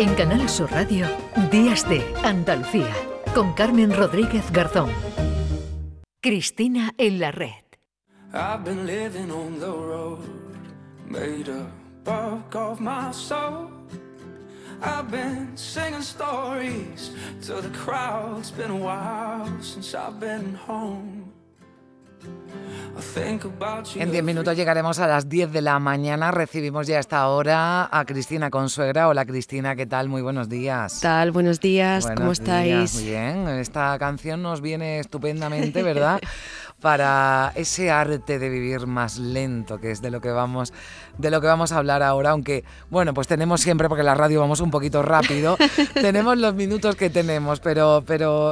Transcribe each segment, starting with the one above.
En Canal Sur Radio, Días de Andalucía, con Carmen Rodríguez Garzón. Cristina en la red. I've been living on the road, made a buck of my soul. I've been singing stories to the crowd. It's been a while since I've been home. En 10 minutos llegaremos a las 10 de la mañana. Recibimos ya a esta hora a Cristina Consuegra. Hola Cristina, ¿qué tal? Muy buenos días. Tal, buenos días, ¿cómo estáis? Muy bien, esta canción nos viene estupendamente, ¿verdad? Para ese arte de vivir más lento, que es de lo que vamos a hablar ahora, aunque bueno, pues tenemos siempre, porque en la radio vamos un poquito rápido, tenemos los minutos que tenemos, pero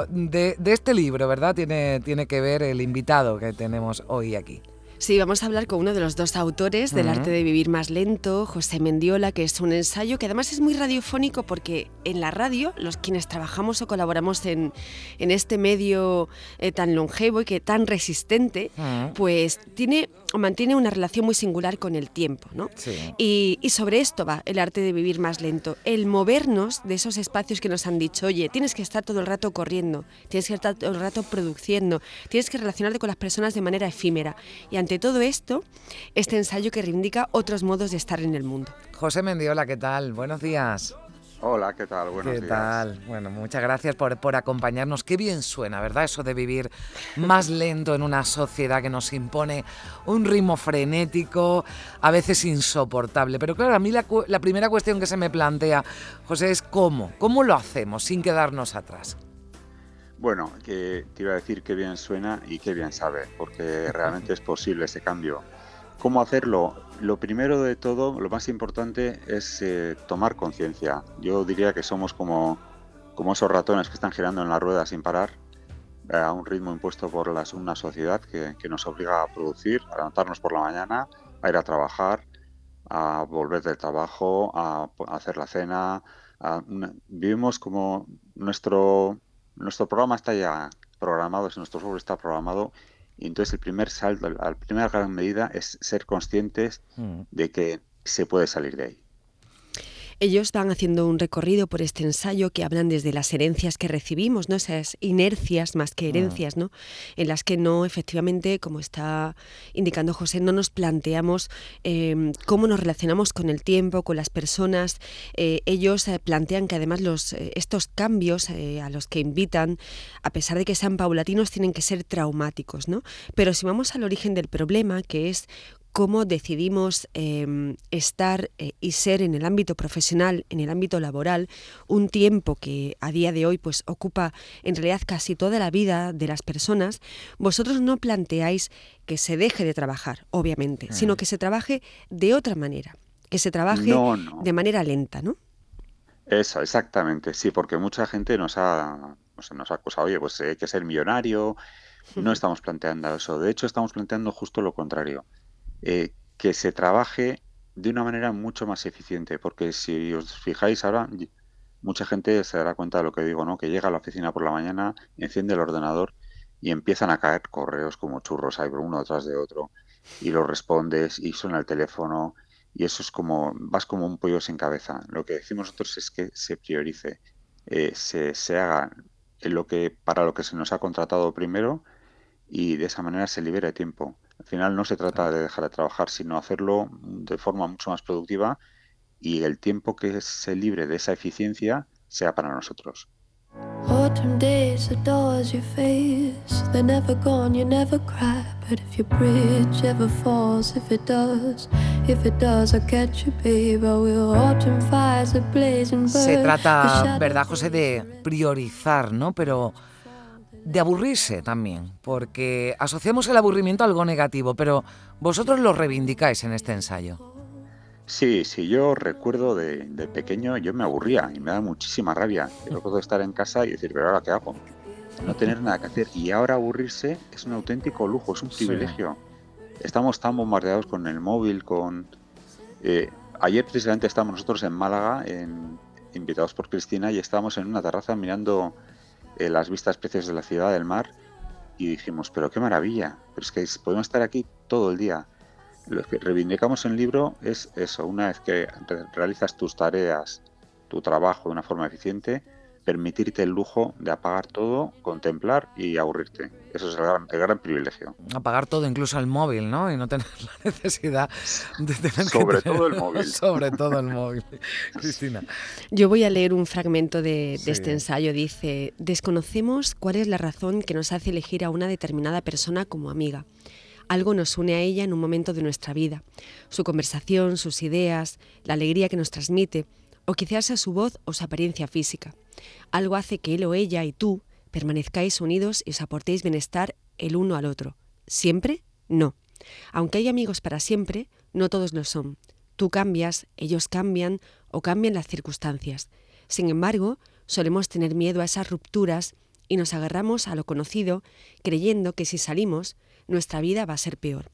de este libro, ¿verdad? Tiene que ver el invitado que tenemos hoy aquí. Sí, vamos a hablar con uno de los dos autores del arte de vivir más lento, José Mendiola, que es un ensayo que además es muy radiofónico, porque en la radio, quienes trabajamos o colaboramos en este medio tan longevo y que tan resistente, pues mantiene una relación muy singular con el tiempo, ¿no? Sí. Y sobre esto va el arte de vivir más lento, el movernos de esos espacios que nos han dicho, oye, tienes que estar todo el rato corriendo, tienes que estar todo el rato produciendo, tienes que relacionarte con las personas de manera efímera. Y ante todo esto, este ensayo que reivindica otros modos de estar en el mundo. José Mendiola, ¿qué tal? Buenos días. Hola, ¿qué tal? Buenos días. ¿Qué tal? Bueno, muchas gracias por acompañarnos. Qué bien suena, ¿verdad? Eso de vivir más lento en una sociedad que nos impone un ritmo frenético, a veces insoportable. Pero claro, a mí la primera cuestión que se me plantea, José, es ¿cómo? ¿Cómo lo hacemos sin quedarnos atrás? Bueno, que te iba a decir qué bien suena y qué bien sabe, porque realmente es posible ese cambio. ¿Cómo hacerlo? Lo primero de todo, lo más importante, es tomar conciencia. Yo diría que somos como esos ratones que están girando en la rueda sin parar, a un ritmo impuesto por una sociedad que nos obliga a producir, a levantarnos por la mañana, a ir a trabajar, a volver del trabajo, a hacer la cena. Vivimos como nuestro programa está ya programado, nuestro software está programado, y entonces el primer salto, la primera gran medida es ser conscientes de que se puede salir de ahí. Ellos van haciendo un recorrido por este ensayo que hablan desde las herencias que recibimos, ¿no? Esas inercias más que herencias, ¿no? En las que no, efectivamente, como está indicando José, no nos planteamos cómo nos relacionamos con el tiempo, con las personas. Ellos plantean que además estos cambios a los que invitan, a pesar de que sean paulatinos, tienen que ser traumáticos, ¿no? Pero si vamos al origen del problema, que es cómo decidimos estar y ser en el ámbito profesional, en el ámbito laboral, un tiempo que a día de hoy pues ocupa en realidad casi toda la vida de las personas. Vosotros no planteáis que se deje de trabajar, obviamente, sino que se trabaje de otra manera, que se trabaje de manera lenta, ¿no? Eso, exactamente, sí, porque mucha gente nos ha acusado, oye, pues hay que ser millonario. No estamos planteando eso, de hecho estamos planteando justo lo contrario. Que se trabaje de una manera mucho más eficiente, porque si os fijáis ahora, mucha gente se dará cuenta de lo que digo, ¿no? Que llega a la oficina por la mañana, enciende el ordenador y empiezan a caer correos como churros, hay uno detrás de otro, y los respondes y suena el teléfono, y eso es como, vas como un pollo sin cabeza. Lo que decimos nosotros es que se priorice, se haga para lo que se nos ha contratado primero, y de esa manera se libere tiempo. Al final no se trata de dejar de trabajar, sino hacerlo de forma mucho más productiva, y el tiempo que se libre de esa eficiencia sea para nosotros. Se trata, ¿verdad, José?, de priorizar, ¿no? Pero de aburrirse también, porque asociamos el aburrimiento a algo negativo, pero vosotros lo reivindicáis en este ensayo. Sí, yo recuerdo de pequeño, yo me aburría y me da muchísima rabia. Yo puedo estar en casa y decir, pero ¿ahora qué hago? No tener nada que hacer, y ahora aburrirse es un auténtico lujo, es un privilegio. Sí. Estamos tan bombardeados con el móvil, ayer precisamente estábamos nosotros en Málaga, invitados por Cristina, y estábamos en una terraza mirando las vistas preciosas de la ciudad, del mar, y dijimos, pero qué maravilla, pero es que podemos estar aquí todo el día. Lo que reivindicamos en el libro es eso, una vez que realizas tus tareas tu trabajo de una forma eficiente, permitirte el lujo de apagar todo, contemplar y aburrirte. Eso es el gran privilegio. Apagar todo, incluso el móvil, ¿no? Y no tener la necesidad de tener todo el móvil. Sobre todo el móvil. Cristina. Yo voy a leer un fragmento de este ensayo. Dice: desconocemos cuál es la razón que nos hace elegir a una determinada persona como amiga. Algo nos une a ella en un momento de nuestra vida. Su conversación, sus ideas, la alegría que nos transmite, o quizás a su voz o su apariencia física. Algo hace que él o ella y tú permanezcáis unidos y os aportéis bienestar el uno al otro. ¿Siempre? No. Aunque hay amigos para siempre, no todos lo son. Tú cambias, ellos cambian o cambian las circunstancias. Sin embargo, solemos tener miedo a esas rupturas y nos agarramos a lo conocido, creyendo que si salimos, nuestra vida va a ser peor.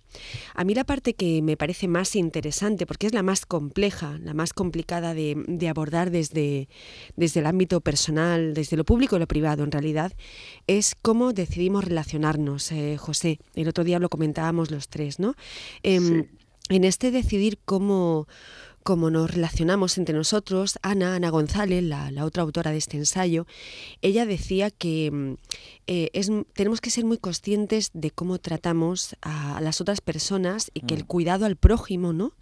A mí la parte que me parece más interesante, porque es la más compleja, la más complicada de abordar desde el ámbito personal, desde lo público y lo privado en realidad, es cómo decidimos relacionarnos, José. El otro día lo comentábamos los tres, ¿no? En este decidir cómo nos relacionamos entre nosotros, Ana González, la otra autora de este ensayo, ella decía que tenemos que ser muy conscientes de cómo tratamos a las otras personas y que el cuidado al prójimo, ¿no?,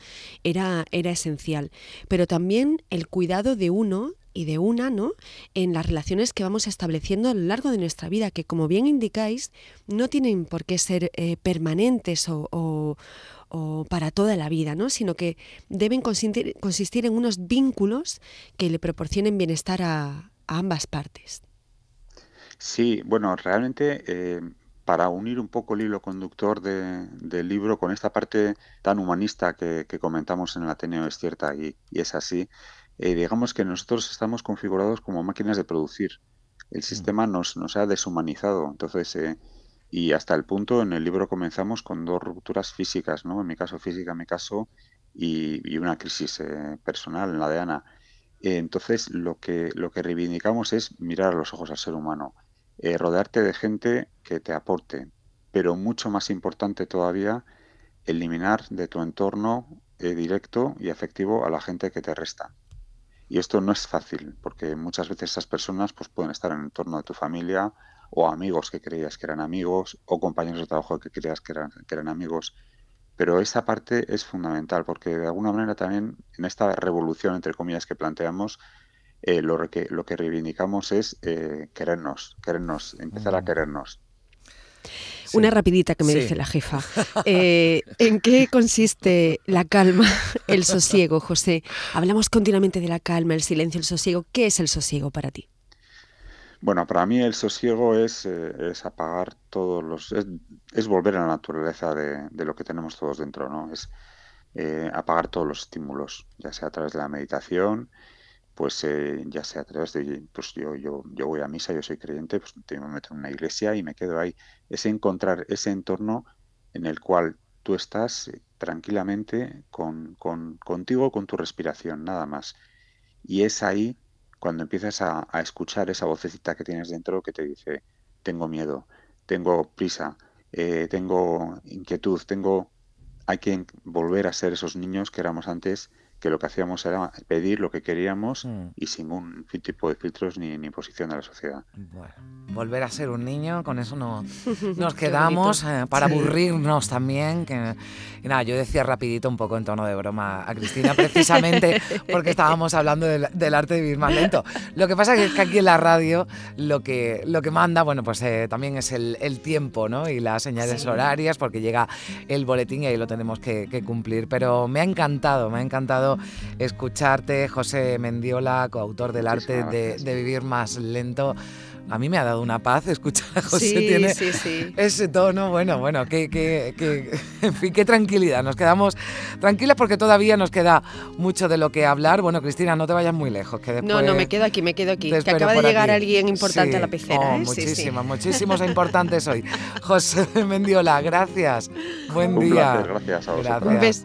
era esencial, pero también el cuidado de uno y de una, ¿no?, en las relaciones que vamos estableciendo a lo largo de nuestra vida, que como bien indicáis, no tienen por qué ser permanentes o para toda la vida, ¿no?, sino que deben consistir en unos vínculos que le proporcionen bienestar a ambas partes. Sí, bueno, realmente para unir un poco el hilo conductor del libro con esta parte tan humanista que comentamos en el Ateneo es cierta y es así. Digamos que nosotros estamos configurados como máquinas de producir. El sistema nos ha deshumanizado. Entonces, y hasta el punto, en el libro comenzamos con dos rupturas físicas, ¿no? En mi caso física, en mi caso, y una crisis personal, en la de Ana. Entonces, lo que reivindicamos es mirar a los ojos al ser humano, rodearte de gente que te aporte, pero mucho más importante todavía, eliminar de tu entorno directo y afectivo a la gente que te resta. Y esto no es fácil, porque muchas veces esas personas pues, pueden estar en el entorno de tu familia, o amigos que creías que eran amigos, o compañeros de trabajo que creías que eran amigos. Pero esa parte es fundamental, porque de alguna manera también en esta revolución, entre comillas, que planteamos, lo que reivindicamos es querernos, empezar a querernos. Sí. Una rapidita que me dice la jefa. ¿En qué consiste la calma, el sosiego, José? Hablamos continuamente de la calma, el silencio, el sosiego. ¿Qué es el sosiego para ti? Bueno, para mí el sosiego es apagar todos los... Es volver a la naturaleza de lo que tenemos todos dentro, ¿no? Es apagar todos los estímulos, ya sea a través de la meditación, pues ya sea a través de, pues yo voy a misa, yo soy creyente, pues me meto en una iglesia y me quedo ahí. Es encontrar ese entorno en el cual tú estás tranquilamente contigo, con tu respiración, nada más. Y es ahí cuando empiezas a escuchar esa vocecita que tienes dentro que te dice, tengo miedo, tengo prisa, tengo inquietud, hay que volver a ser esos niños que éramos antes, que lo que hacíamos era pedir lo que queríamos y sin un tipo de filtros ni imposición de la sociedad. Bueno, volver a ser un niño, con eso nos quedamos, para aburrirnos también. Y nada, yo decía rapidito, un poco en tono de broma a Cristina, precisamente porque estábamos hablando del arte de vivir más lento. Lo que pasa es que aquí en la radio lo que manda, bueno, pues también es el tiempo, ¿no? Y las señales horarias, porque llega el boletín y ahí lo tenemos que cumplir. Pero me ha encantado escucharte, José Mendiola, coautor del Arte de Vivir Más Lento. A mí me ha dado una paz escuchar a José. Tiene ese tono, bueno, en fin, qué tranquilidad. Nos quedamos tranquilas porque todavía nos queda mucho de lo que hablar. Bueno, Cristina, no te vayas muy lejos. Que después no, me quedo aquí. Que acaba de llegar alguien importante a la pecera. Muchísimos importantes hoy. José Mendiola, gracias. Buen día. Placer, gracias a vosotros. Gracias.